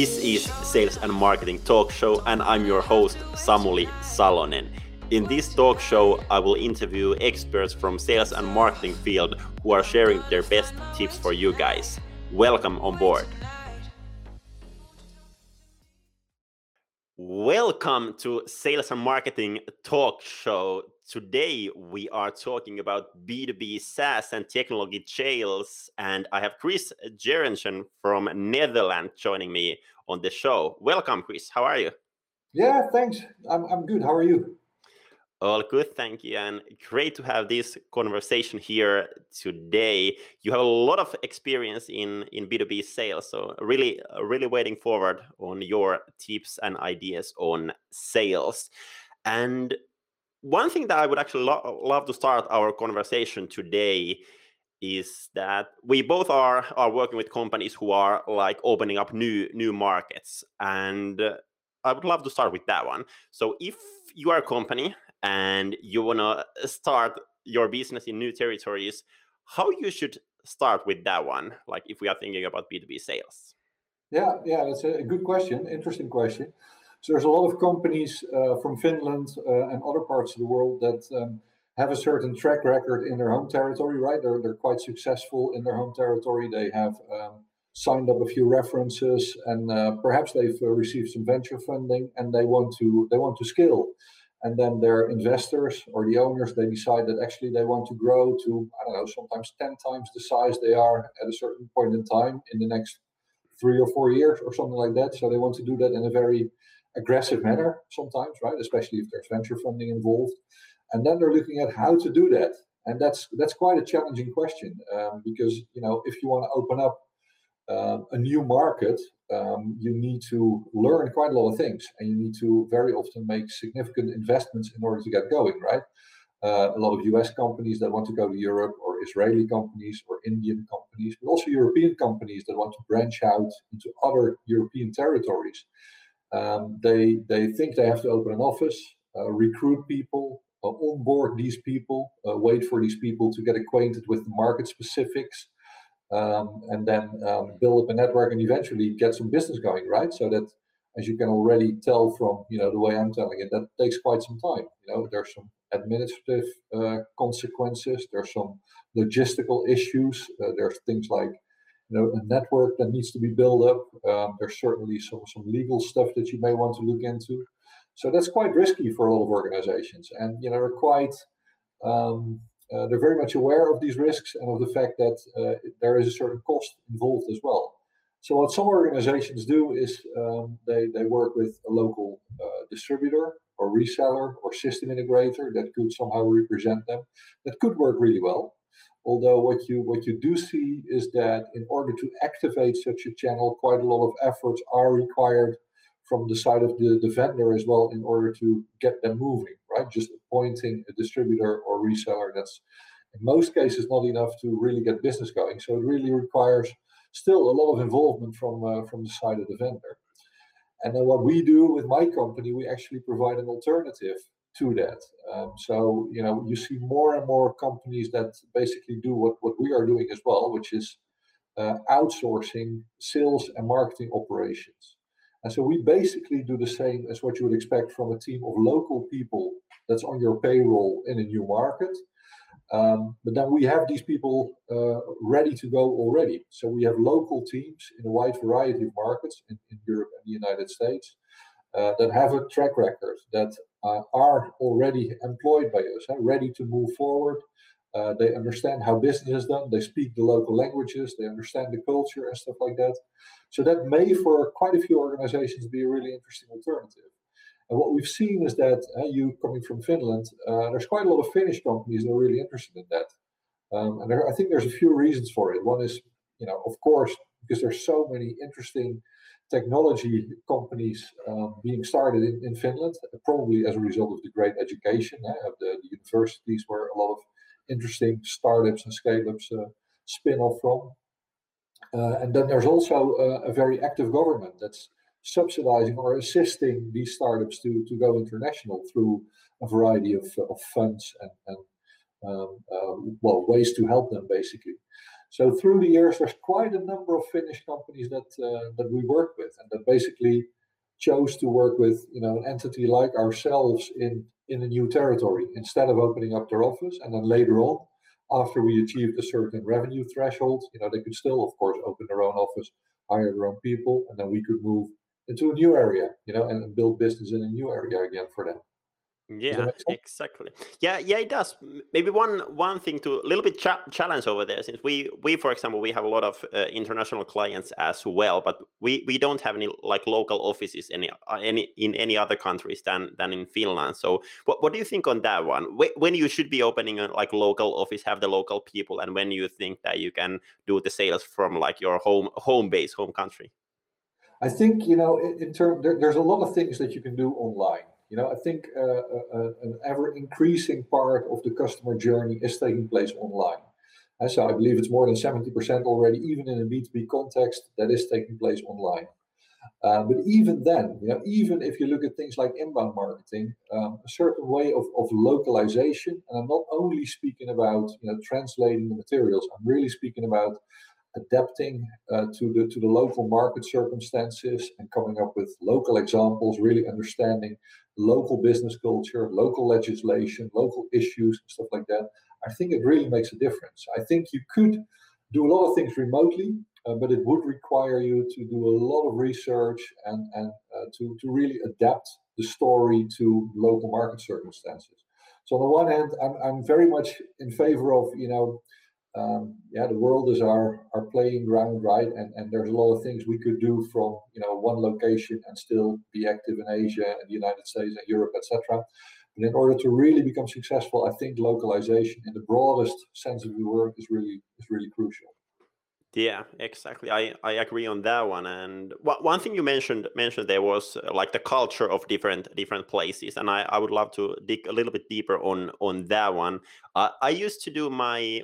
This is Sales and Marketing Talk Show, and I'm your host, Samuli Salonen. In this talk show, I will interview experts from sales and marketing field who are sharing their best tips for you guys. Welcome on board. Welcome to Sales and Marketing Talk Show. Today, we are talking about B2B SaaS and technology sales, and I have Chris Gerenschen from Netherlands joining me on the show. Welcome, Chris. How are you? Yeah, thanks. I'm good. How are you? All good, thank you. And great to have this conversation here today. You have a lot of experience in B2B sales, so really waiting forward on your tips and ideas on sales. And one thing that I would actually love to start our conversation today is that we both are working with companies who are like opening up new markets. And I would love to start with that one. So if you are a company and you want to start your business in new territories, how you should start with that one, like if we are thinking about B2B sales? Yeah, that's a good question, interesting question. So there's a lot of companies from Finland and other parts of the world that have a certain track record in their home territory, right? They're quite successful in their home territory. They have signed up a few references, and perhaps they've received some venture funding, and they want to scale. And then their investors or the owners, they decide that actually they want to grow to, I don't know, sometimes 10 times the size they are at a certain point in time in the next 3 or 4 years or something like that. So they want to do that in a very aggressive manner sometimes, right? Especially if there's venture funding involved. And then they're looking at how to do that. And that's quite a challenging question because, you know, if you want to open up a new market, you need to learn quite a lot of things, and you need to very often make significant investments in order to get going, right? A lot of US companies that want to go to Europe, or Israeli companies, or Indian companies, but also European companies that want to branch out into other European territories. They think they have to open an office, recruit people, onboard these people, wait for these people to get acquainted with the market specifics, and then build up a network and eventually get some business going, right? So that, as you can already tell from, you know, the way I'm telling it, that takes quite some time. You know, there's some administrative consequences, there's some logistical issues, there's things like, you know, a network that needs to be built up. There's certainly some legal stuff that you may want to look into. So that's quite risky for a lot of organizations, and you know, they're quite. They're very much aware of these risks and of the fact that there is a certain cost involved as well. So what some organizations do is they work with a local distributor or reseller or system integrator that could somehow represent them. That could work really well. Although what you do see is that in order to activate such a channel, quite a lot of efforts are required from the side of the vendor as well in order to get them moving, right? Just appointing a distributor or reseller, that's in most cases not enough to really get business going. So it really requires still a lot of involvement from the side of the vendor. And then what we do with my company, we actually provide an alternative to that. So, you know, you see more and more companies that basically do what we are doing as well, which is outsourcing sales and marketing operations. And so we basically do the same as what you would expect from a team of local people that's on your payroll in a new market. But then we have these people ready to go already. So we have local teams in a wide variety of markets in Europe and the United States that have a track record, that are already employed by us, ready to move forward. They understand how business is done. They speak the local languages. They understand the culture and stuff like that. So that may, for quite a few organizations, be a really interesting alternative. And what we've seen is that you coming from Finland, there's quite a lot of Finnish companies that are really interested in that. And I think there's a few reasons for it. One is, you know, of course, because there's so many interesting technology companies being started in Finland, probably as a result of the great education of the universities where a lot of interesting startups and scale-ups spin off from. And then there's also a very active government that's subsidizing or assisting these startups to go international through a variety of funds and ways to help them, basically. So through the years, there's quite a number of Finnish companies that we work with and that basically chose to work with, you know, an entity like ourselves in a new territory instead of opening up their office. And then later on, after we achieved a certain revenue threshold, you know, they could still, of course, open their own office, hire their own people, and then we could move into a new area, you know, and build business in a new area again for them. Yeah, exactly. Yeah, it does. Maybe one thing to a little bit challenge over there, since we for example, we have a lot of international clients as well, but we don't have any like local offices in any other countries than in Finland. So what do you think on that one? When you should be opening a like local office, have the local people, and when you think that you can do the sales from like your home country? I think, you know, in terms there's a lot of things that you can do online. You know, I think an ever-increasing part of the customer journey is taking place online. And so I believe it's more than 70% already, even in a B2B context, that is taking place online. But even then, you know, even if you look at things like inbound marketing, a certain way of localization, and I'm not only speaking about, you know, translating the materials, I'm really speaking about adapting to the local market circumstances and coming up with local examples, really understanding local business culture, local legislation, local issues, and stuff like that. I think it really makes a difference. I think you could do a lot of things remotely, but it would require you to do a lot of research and to really adapt the story to local market circumstances. So on the one hand, I'm very much in favor of, you know, the world is our playing ground, right? And there's a lot of things we could do from, you know, one location and still be active in Asia and the United States and Europe, etc. But in order to really become successful, I think localization in the broadest sense of the word is really crucial. Yeah, exactly. I agree on that one. And one thing you mentioned there was like the culture of different places. And I would love to dig a little bit deeper on that one. I used to do my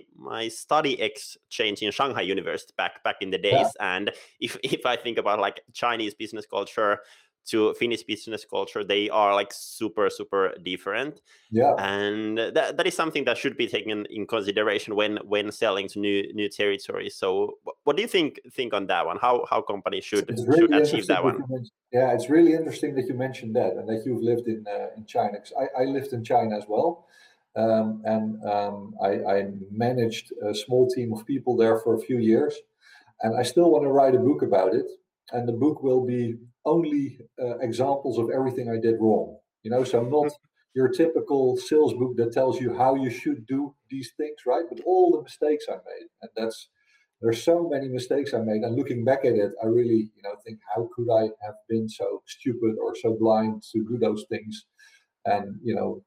study exchange in Shanghai University back in the days. Yeah. And if I think about like Chinese business culture to Finnish business culture, they are like super, super different. Yeah. And that is something that should be taken in consideration when selling to new territories. So what do you think on that one? How companies should achieve that one? Yeah, it's really interesting that you mentioned that and that you've lived in China. I lived in China as well. I managed a small team of people there for a few years. And I still want to write a book about it. And the book will be only examples of everything I did wrong, you know, so not your typical sales book that tells you how you should do these things, right? But all the mistakes I made, and there's so many mistakes I made, and looking back at it, I really, you know, think, how could I have been so stupid or so blind to do those things? And, you know,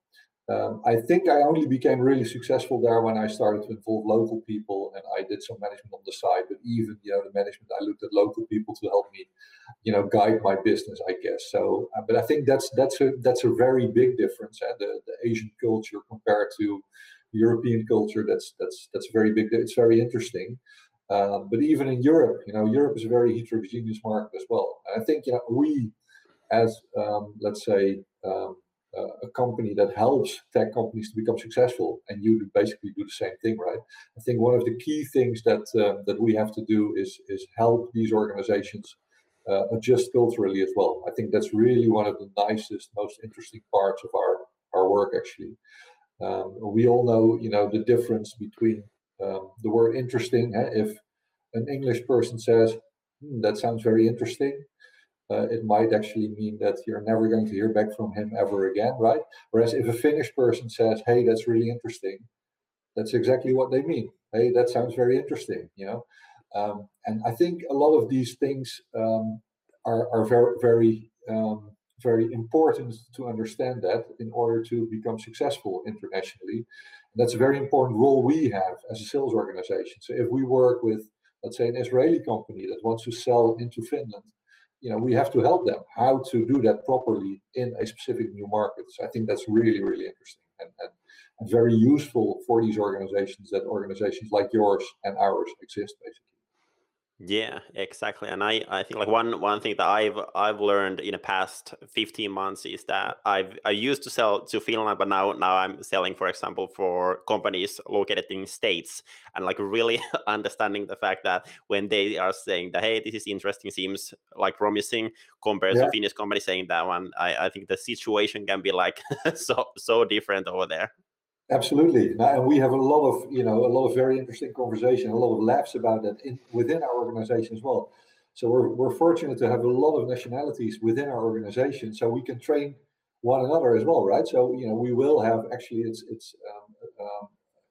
I think I only became really successful there when I started to involve local people, and I did some management on the side, but even, you know, the management, I looked at local people to help me, you know, guide my business, I guess. So, but I think that's a very big difference, and the Asian culture compared to European culture, that's very big. It's very interesting. But even in Europe, you know, Europe is a very heterogeneous market as well. And I think, you know, we as, let's say, a company that helps tech companies to become successful, and you basically do the same thing, right? I think one of the key things that we have to do is help these organizations adjust culturally as well. I think that's really one of the nicest, most interesting parts of our work, actually. We all know, you know, the difference between the word interesting. If an English person says, that sounds very interesting, it might actually mean that you're never going to hear back from him ever again, right? Whereas if a Finnish person says, hey, that's really interesting, that's exactly what they mean. Hey, that sounds very interesting, you know? And I think a lot of these things are very, very, very important to understand that in order to become successful internationally. And that's a very important role we have as a sales organization. So if we work with, let's say, an Israeli company that wants to sell into Finland, you know, we have to help them how to do that properly in a specific new market. So I think that's really, really interesting and very useful for these organizations, that organizations like yours and ours exist, basically. Yeah, exactly. And I think like one thing that I've learned in the past 15 months is that I used to sell to Finland, but now I'm selling, for example, for companies located in states, and like really understanding the fact that when they are saying that, hey, this is interesting, seems like promising compared to Finnish company saying that one, I think the situation can be like so different over there. Absolutely, and we have a lot of very interesting conversation, a lot of laughs about that within our organization as well. So we're fortunate to have a lot of nationalities within our organization, so we can train one another as well, right? So we will have actually it's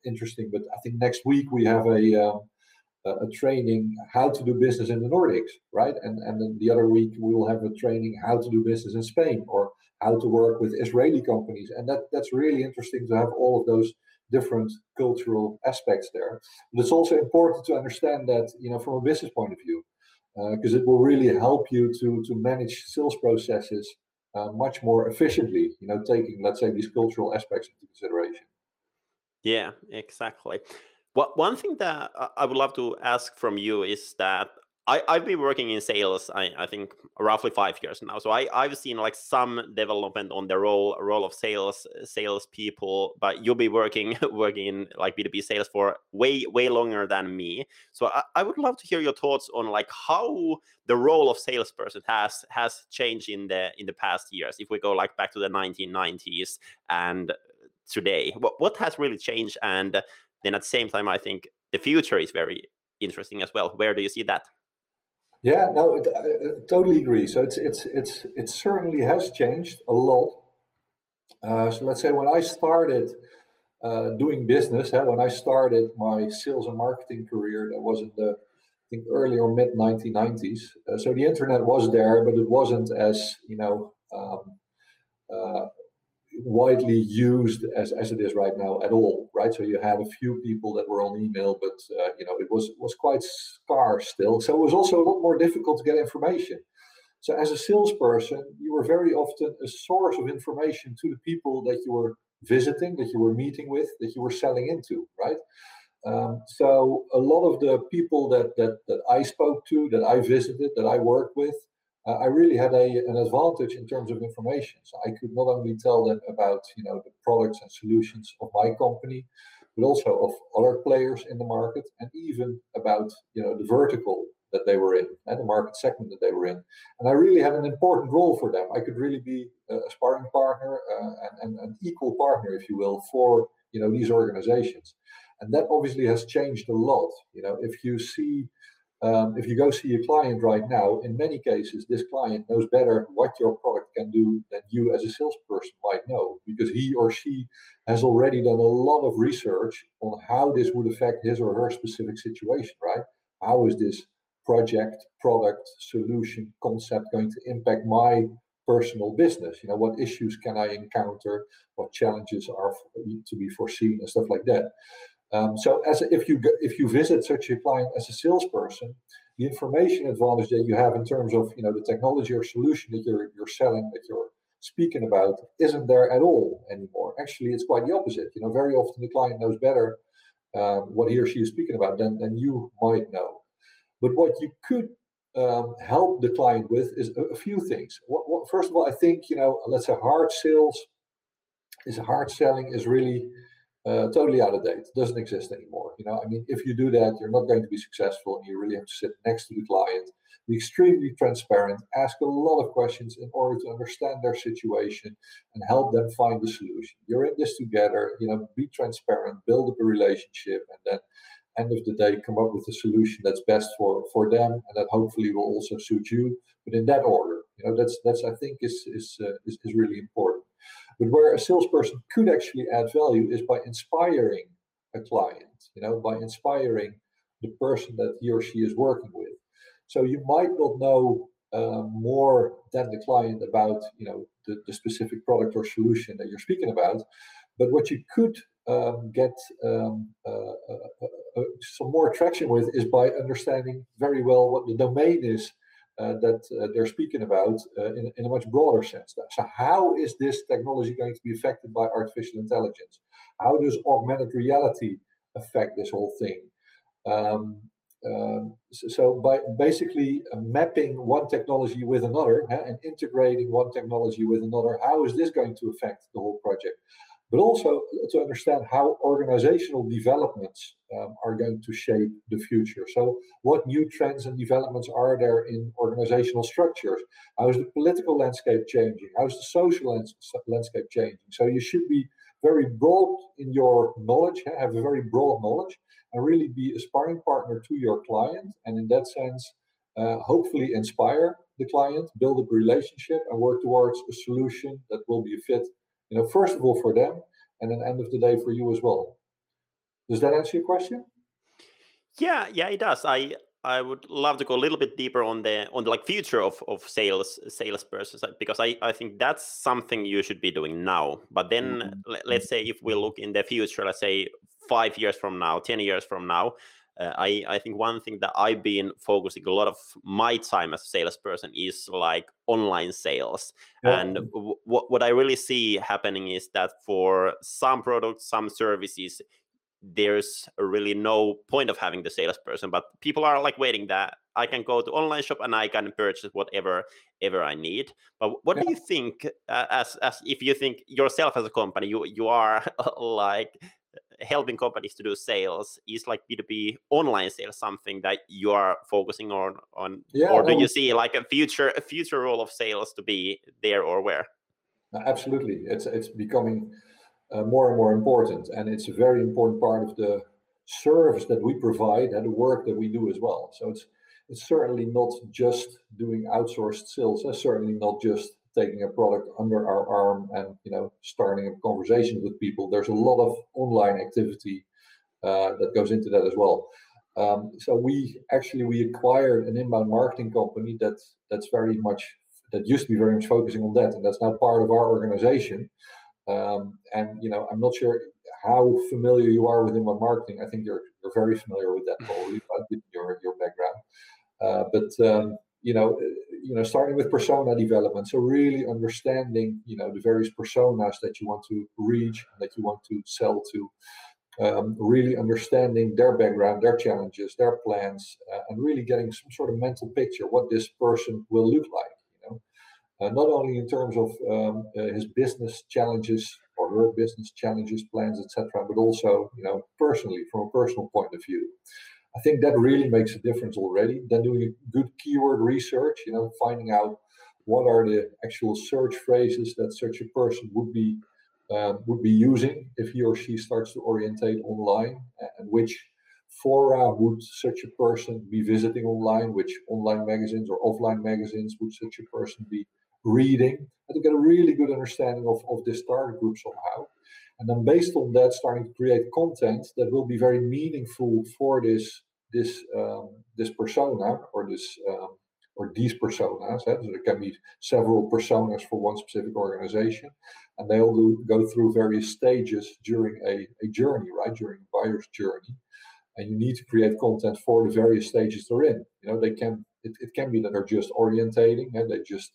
interesting, but I think next week we have a training how to do business in the Nordics, right? And then the other week we will have a training how to do business in Spain or how to work with Israeli companies. And that's really interesting to have all of those different cultural aspects there. But it's also important to understand that, from a business point of view, because it will really help you to manage sales processes much more efficiently, taking, let's say, these cultural aspects into consideration. Yeah, exactly. Well, one thing that I would love to ask from you is that I've been working in sales, I think, roughly 5 years now. So I've seen like some development on the role of salespeople, but you'll be working in like B2B sales for way longer than me. So I would love to hear your thoughts on like how the role of salesperson has changed in the past years. If we go like back to the 1990s and today, what has really changed? And then at the same time, I think the future is very interesting as well. Where do you see that? Yeah, no, I totally agree. So it certainly has changed a lot. So let's say when I started doing business, when I started my sales and marketing career, that was in the early or mid 1990s. So the internet was there, but it wasn't as widely used as it is right now at all, right? So you had a few people that were on email, but it was quite scarce still. So it was also a lot more difficult to get information. So as a salesperson, you were very often a source of information to the people that you were visiting, that you were meeting with, that you were selling into, right? So a lot of the people that I spoke to, that I visited, that I worked with, I really had an advantage in terms of information. So I could not only tell them about the products and solutions of my company, but also of other players in the market, and even about the vertical that they were in and the market segment that they were in. And I really had an important role for them. I could really be a sparring partner and an equal partner, if you will, for these organizations. And that obviously has changed a lot. If you go see a client right now, in many cases, this client knows better what your product can do than you as a salesperson might know, because he or she has already done a lot of research on how this would affect his or her specific situation, right? How is this project, product, solution, concept going to impact my personal business? What issues can I encounter? What challenges are to be foreseen and stuff like that. So if you visit such a client as a salesperson, the information advantage that you have in terms of the technology or solution that you're selling, that you're speaking about, isn't there at all anymore. Actually, it's quite the opposite. Very often the client knows better what he or she is speaking about than you might know. But what you could help the client with is a few things. First of all, I think let's say hard selling is really totally out of date. Doesn't exist anymore. If you do that, you're not going to be successful, and you really have to sit next to the client, be extremely transparent, ask a lot of questions in order to understand their situation and help them find the solution. You're in this together. Be transparent, build up a relationship, and then end of the day come up with a solution that's best for them, and that hopefully will also suit you. But in that order, that's I think is really important. But where a salesperson could actually add value is by inspiring a client, by inspiring the person that he or she is working with. So you might not know more than the client about, the specific product or solution that you're speaking about. But what you could get some more traction with is by understanding very well what the domain is that they're speaking about in a much broader sense. So how is this technology going to be affected by artificial intelligence? How does augmented reality affect this whole thing? So by basically mapping one technology with another and integrating one technology with another, how is this going to affect the whole project? But also to understand how organizational developments are going to shape the future. So what new trends and developments are there in organizational structures? How is the political landscape changing? How is the social landscape changing? So you should be very broad in your knowledge, have a very broad knowledge, and really be a sparring partner to your client. And in that sense, hopefully inspire the client, build a relationship, and work towards a solution that will be a fit, you know, first of all for them, and at the end of the day for you as well. Does that answer your question? Yeah, it does. I would love to go a little bit deeper on the like future of salespersons, because I think that's something you should be doing now. But then let's say if we look in the future, let's say 5 years from now, 10 years from now, I think one thing that I've been focusing a lot of my time as a salesperson is like online sales. Yeah. And what I really see happening is that for some products, some services, there's really no point of having the salesperson, but people are like waiting that I can go to online shop and I can purchase whatever I need. But what do you think, as if you think yourself as a company, you are like helping companies to do sales, is like B2B online sales something that you are focusing on? Yeah, or do you see like a future role of sales to be there or where? Absolutely, it's becoming more and more important, and it's a very important part of the service that we provide and the work that we do as well. So it's certainly not just doing outsourced sales, certainly not just taking a product under our arm and starting a conversation with people. There's a lot of online activity that goes into that as well. So we acquired an inbound marketing company that used to be very much focusing on that, and that's now part of our organization. And I'm not sure how familiar you are with inbound marketing. I think you're very familiar with that probably, with your background. Starting with persona development, so really understanding the various personas that you want to reach and that you want to sell to, really understanding their background, their challenges, their plans, and really getting some sort of mental picture what this person will look like. Not only in terms of his business challenges or her business challenges, plans, etc., but also, personally, from a personal point of view. I think that really makes a difference already. Then doing good keyword research, finding out what are the actual search phrases that such a person would be using if he or she starts to orientate online, and which fora would such a person be visiting online, which online magazines or offline magazines would such a person be reading, and to get a really good understanding of this target group somehow. And then based on that, starting to create content that will be very meaningful for this persona or these personas. So there can be several personas for one specific organization, and they all go through various stages during a journey, right? During a buyer's journey. And you need to create content for the various stages they're in. It can be that they're just orientating and they just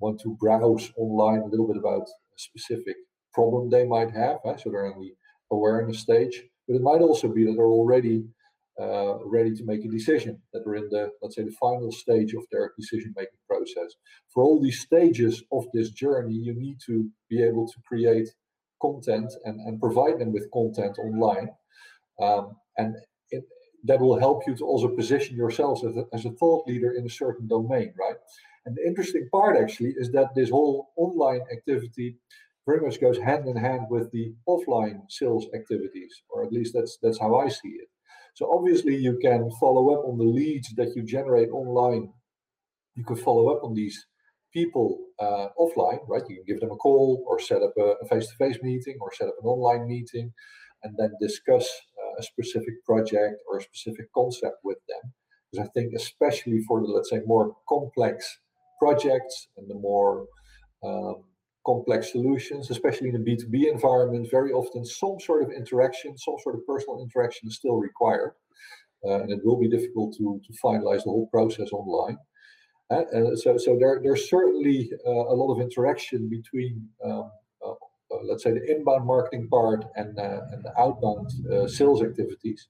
want to browse online a little bit about a specific problem they might have. So they're in the awareness stage. But it might also be that they're already ready to make a decision, that they're in the final stage of their decision-making process. For all these stages of this journey, you need to be able to create content and provide them with content online. That will help you to also position yourselves as a thought leader in a certain domain, right? And the interesting part actually is that this whole online activity very much goes hand in hand with the offline sales activities, or at least that's how I see it. So obviously you can follow up on the leads that you generate online. You can follow up on these people offline, right? You can give them a call or set up a face-to-face meeting or set up an online meeting and then discuss a specific project or a specific concept with them, because I think especially for the more complex projects and the more complex solutions, especially in a B2B environment, very often some sort of interaction, some sort of personal interaction is still required, and it will be difficult to finalize the whole process online. So there's certainly a lot of interaction between the inbound marketing part and the outbound sales activities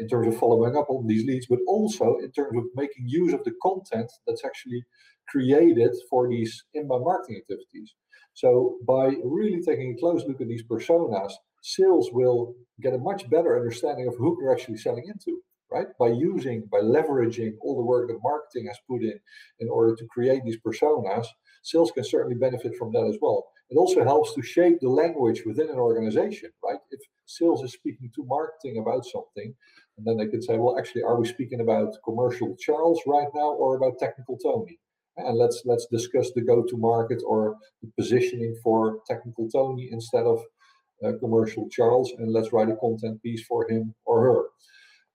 in terms of following up on these leads, but also in terms of making use of the content that's actually created for these inbound marketing activities. So by really taking a close look at these personas, sales will get a much better understanding of who they're actually selling into, right? By leveraging all the work that marketing has put in order to create these personas, sales can certainly benefit from that as well. It also helps to shape the language within an organization, right? If sales is speaking to marketing about something, and then they could say, well, actually, are we speaking about commercial Charles right now or about technical Tony? And let's discuss the go-to-market or the positioning for technical Tony instead of commercial Charles, and let's write a content piece for him or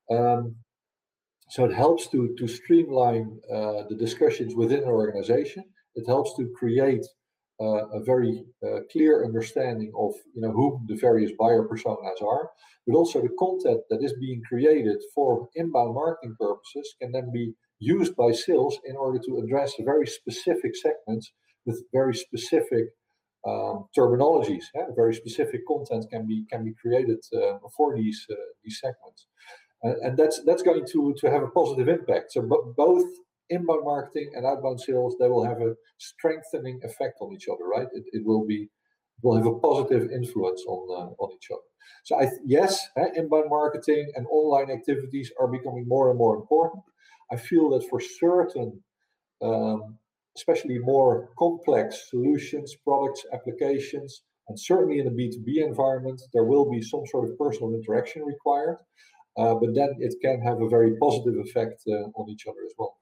her. So it helps to streamline the discussions within an organization. It helps to create a very clear understanding of who the various buyer personas are, but also the content that is being created for inbound marketing purposes can then be used by sales in order to address very specific segments with very specific terminologies. Yeah? Very specific content can be created for these segments, and that's going to have a positive impact. So both inbound marketing and outbound sales, they will have a strengthening effect on each other, right? It will have a positive influence on each other. So inbound marketing and online activities are becoming more and more important. I feel that for certain, especially more complex solutions, products, applications, and certainly in the B2B environment, there will be some sort of personal interaction required, but then it can have a very positive effect on each other as well.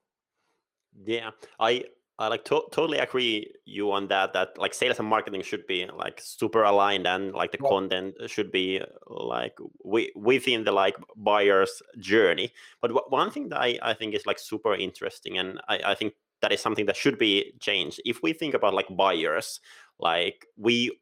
Yeah, I like totally agree you on that like sales and marketing should be like super aligned, and like the content should be like within the like buyer's journey. But one thing that I think is like super interesting, and I think that is something that should be changed. If we think about like buyers, like we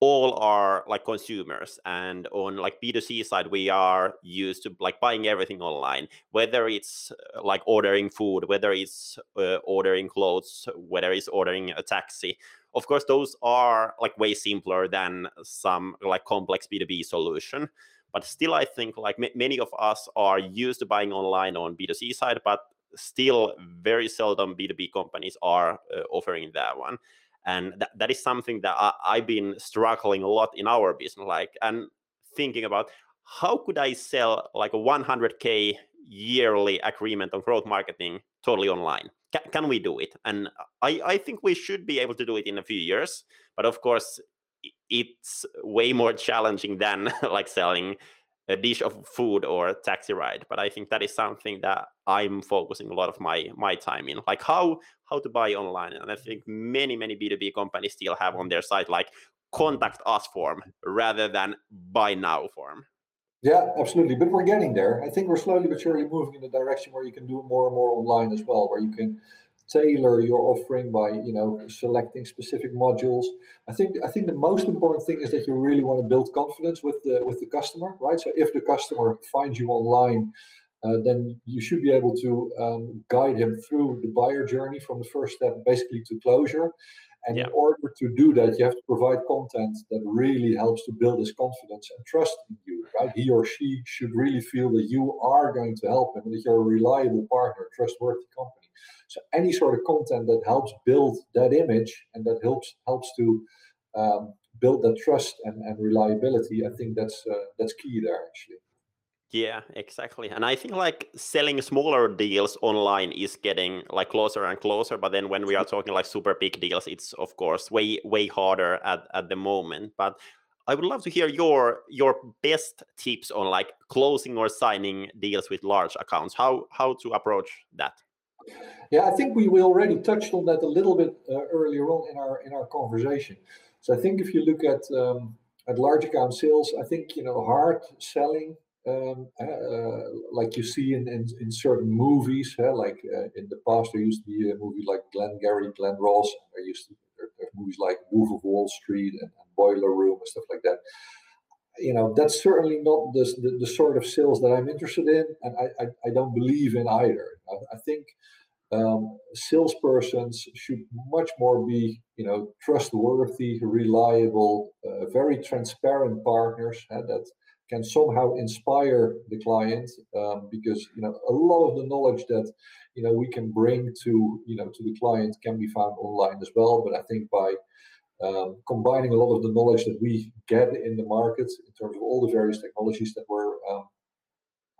all are like consumers, and on like B2C side, we are used to like buying everything online, whether it's like ordering food, whether it's ordering clothes, whether it's ordering a taxi. Of course, those are like way simpler than some like complex B2B solution. But still, I think like many of us are used to buying online on B2C side, but still very seldom B2B companies are offering that one. And that is something that I've been struggling a lot in our business, like, and thinking about how could I sell like a 100K yearly agreement on growth marketing totally online? Can we do it? And I think we should be able to do it in a few years, but of course it's way more challenging than like selling a dish of food or a taxi ride. But I think that is something that I'm focusing a lot of my time in, like how to buy online. And I think many B2B companies still have on their site like contact us form rather than buy now form. Yeah, absolutely. But we're getting there. I think we're slowly but surely moving in the direction where you can do more and more online as well, where you can tailor your offering by selecting specific modules. I think the most important thing is that you really want to build confidence with the customer, right? So if the customer finds you online, then you should be able to guide him through the buyer journey from the first step basically to closure. And in order to do that, you have to provide content that really helps to build his confidence and trust in you, right? He or she should really feel that you are going to help him, that you're a reliable partner, trustworthy company. So any sort of content that helps build that image and that helps to build that trust and reliability, I think that's key there, actually. Yeah, exactly. And I think like selling smaller deals online is getting like closer and closer. But then when we are talking like super big deals, it's of course way harder at the moment. But I would love to hear your best tips on like closing or signing deals with large accounts. How to approach that? Yeah, I think we already touched on that a little bit earlier on in our conversation. So I think if you look at large account sales, I think hard selling. Like you see in certain movies, like in the past there used to be a movie like Glengarry Glen Ross, and there are movies like Wolf of Wall Street and Boiler Room and stuff like that. That's certainly not the sort of sales that I'm interested in, and I don't believe in either. I think salespersons should much more be, trustworthy, reliable, very transparent partners that can somehow inspire the client, because a lot of the knowledge that we can bring to the client can be found online as well. But I think by combining a lot of the knowledge that we get in the market in terms of all the various technologies that we're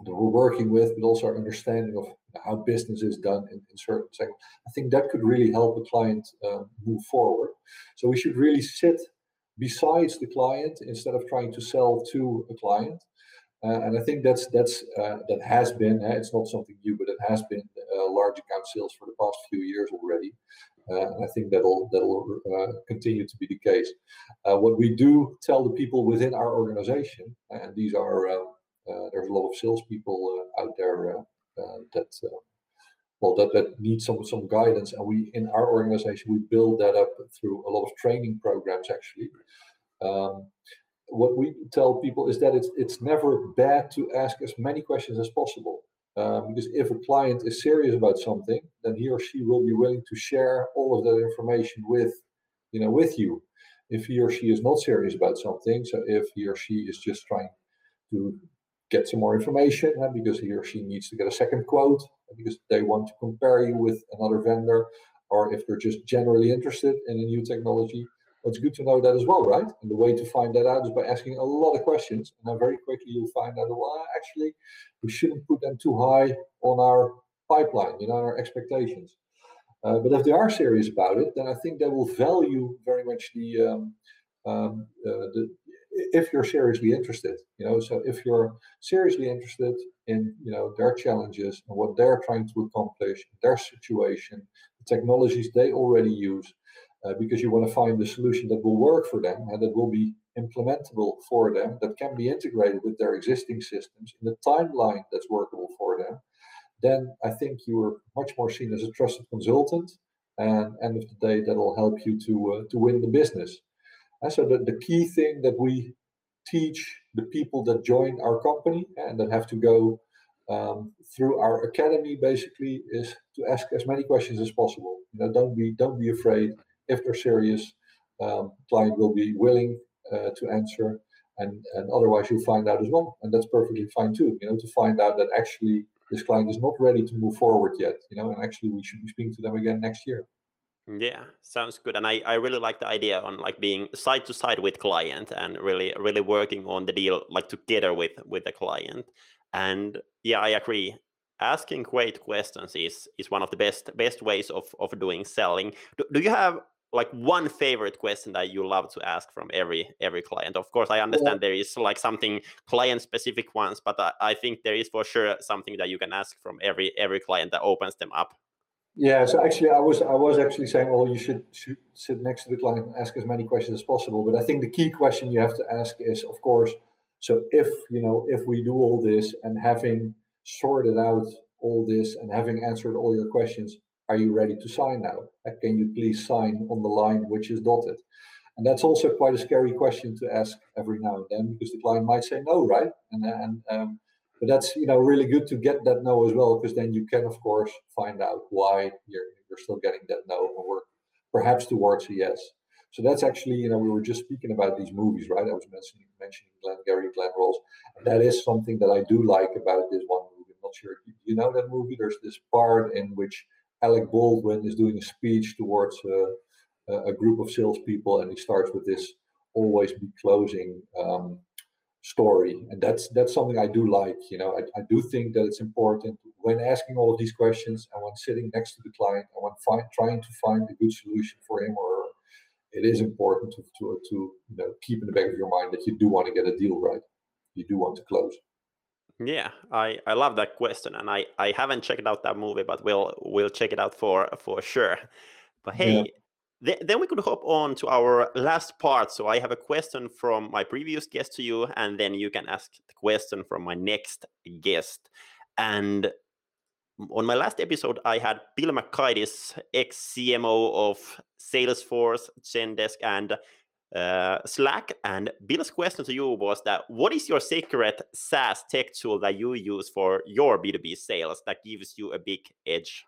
working with, but also our understanding of how business is done in certain segments, I think that could really help the client move forward. So we should really sit besides the client instead of trying to sell to a client, and I think that has been, it's not something new, but it has been large account sales for the past few years already, and I think that'll continue to be the case. What we do tell the people within our organization, and these are there's a lot of salespeople out there that need some guidance, and we in our organization we build that up through a lot of training programs. Actually, what we tell people is that it's never bad to ask as many questions as possible, because if a client is serious about something, then he or she will be willing to share all of that information with you. If he or she is not serious about something, so if he or she is just trying to get some more information, because he or she needs to get a second quote, because they want to compare you with another vendor, or if they're just generally interested in a new technology, well, it's good to know that as well, right? And the way to find that out is by asking a lot of questions, and then very quickly you'll find out, well, actually, we shouldn't put them too high on our pipeline, our expectations. But if they are serious about it, then I think they will value very much the if you're seriously interested, so if you're seriously interested in, their challenges and what they're trying to accomplish, their situation, the technologies they already use, because you want to find the solution that will work for them and that will be implementable for them, that can be integrated with their existing systems in the timeline that's workable for them, then I think you are much more seen as a trusted consultant, and end of the day, that'll help you to win the business. And so the key thing that we teach the people that join our company and that have to go through our academy basically is to ask as many questions as possible. Don't be afraid. If they're serious, client will be willing to answer, and otherwise you'll find out as well, and that's perfectly fine too. To find out that actually this client is not ready to move forward yet, and actually we should be speaking to them again next year. Yeah, sounds good. And I really like the idea on like being side to side with client and really working on the deal like together with the client. And yeah, I agree. Asking great questions is one of the best ways of doing selling. Do you have like one favorite question that you love to ask from every client? Of course, I understand there is like something client specific ones, but I think there is for sure something that you can ask from every client that opens them up. Yeah, so actually I was actually saying, well, you should sit next to the client and ask as many questions as possible. But I think the key question you have to ask is, of course, so if we do all this and having sorted out all this and having answered all your questions, are you ready to sign now? Can you please sign on the line which is dotted? And that's also quite a scary question to ask every now and then, because the client might say no, right? And but that's really good to get that no as well, because then you can of course find out why you're still getting that no and work perhaps towards a yes. So that's actually we were just speaking about these movies, right? I was mentioning Glengarry Glen Ross, and that is something that I do like about this one movie. I'm not sure if you know that movie. There's this part in which Alec Baldwin is doing a speech towards a group of salespeople, and he starts with this "always be closing" story, and that's something I do like. I do think that it's important when asking all of these questions and when sitting next to the client and when trying to find a good solution for him or her, it is important to keep in the back of your mind that you do want to get a deal right, you do want to close. Yeah, I love that question, and I haven't checked out that movie, but we'll check it out for sure. But hey, yeah. Then we could hop on to our last part. So I have a question from my previous guest to you, and then you can ask the question from my next guest. And on my last episode, I had Bill McKidis, ex-CMO of Salesforce, Zendesk, and Slack. And Bill's question to you was that, what is your secret SaaS tech tool that you use for your B2B sales that gives you a big edge?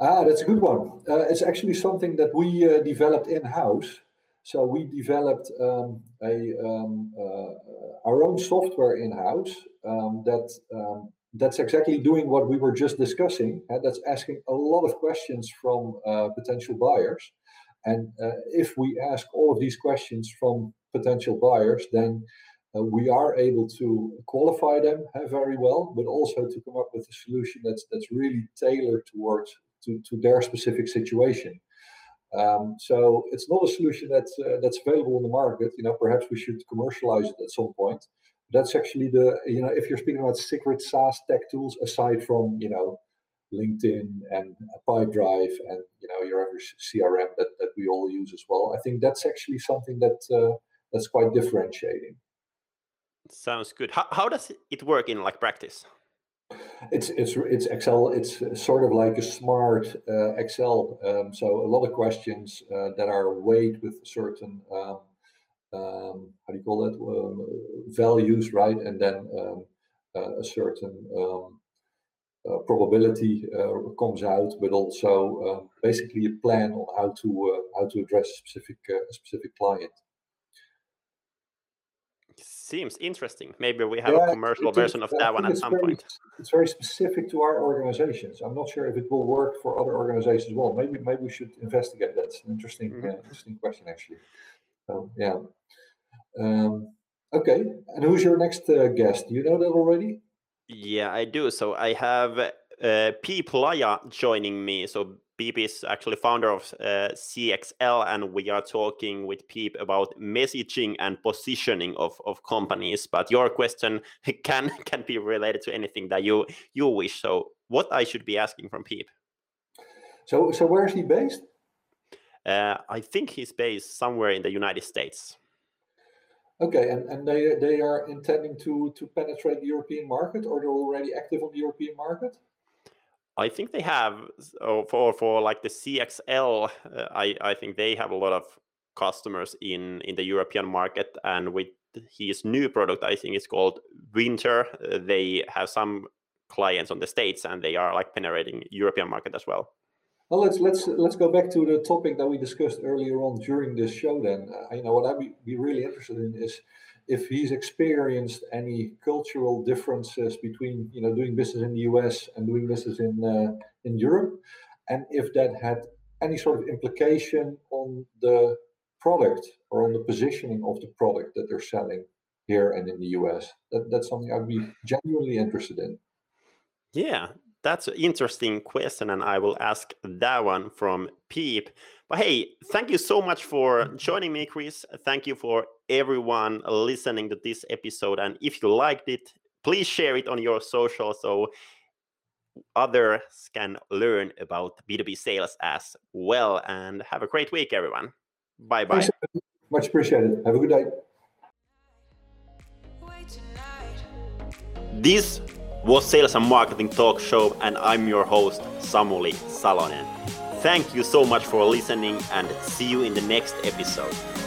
That's a good one. It's actually something that we developed in-house. So we developed our own software in-house that's exactly doing what we were just discussing. That's asking a lot of questions from potential buyers. And if we ask all of these questions from potential buyers, then we are able to qualify them very well, but also to come up with a solution that's really tailored towards to their specific situation. So it's not a solution that's available in the market. You know, perhaps we should commercialize it at some point. That's actually the, you know, if you're speaking about secret SaaS tech tools, aside from, you know, LinkedIn and Pipedrive and, you know, your average CRM that we all use as well. I think that's actually something that's quite differentiating. Sounds good. How does it work in like practice? It's Excel. It's sort of like a smart Excel. So a lot of questions that are weighed with certain how do you call it values, right? And then a certain probability comes out, but also basically a plan on how to address a specific client. Seems interesting. Maybe we have a commercial version of that one at some point. It's very specific to our organizations. I'm not sure if it will work for other organizations as well. Maybe we should investigate that. It's an interesting, interesting question, actually. Okay. And who's your next guest? Do you know that already? Yeah, I do. So I have Peep Laja joining me. So Peep is actually founder of CXL, and we are talking with Peep about messaging and positioning of companies. But your question can be related to anything that you wish. So what I should be asking from Peep? So where is he based? I think he's based somewhere in the United States. Okay, and they are intending to penetrate the European market, or they're already active on the European market? I think they have, for like the CXL, I think they have a lot of customers in the European market. And with his new product, I think it's called Winter, they have some clients on the States, and they are like penetrating European market as well. Well, let's go back to the topic that we discussed earlier on during this show. Then, you know, what I'd be really interested in is if he's experienced any cultural differences between, you know, doing business in the US and doing business in Europe, and if that had any sort of implication on the product or on the positioning of the product that they're selling here and in the US. That's something I'd be genuinely interested in. Yeah. That's an interesting question, and I will ask that one from Peep. But hey, thank you so much for joining me, Chris. Thank you for everyone listening to this episode. And if you liked it, please share it on your social so others can learn about B2B sales as well. And have a great week, everyone. Bye-bye. Thanks, much appreciated. Have a good day. This was Sales and Marketing Talk Show, and I'm your host, Samuli Salonen. Thank you so much for listening, and see you in the next episode.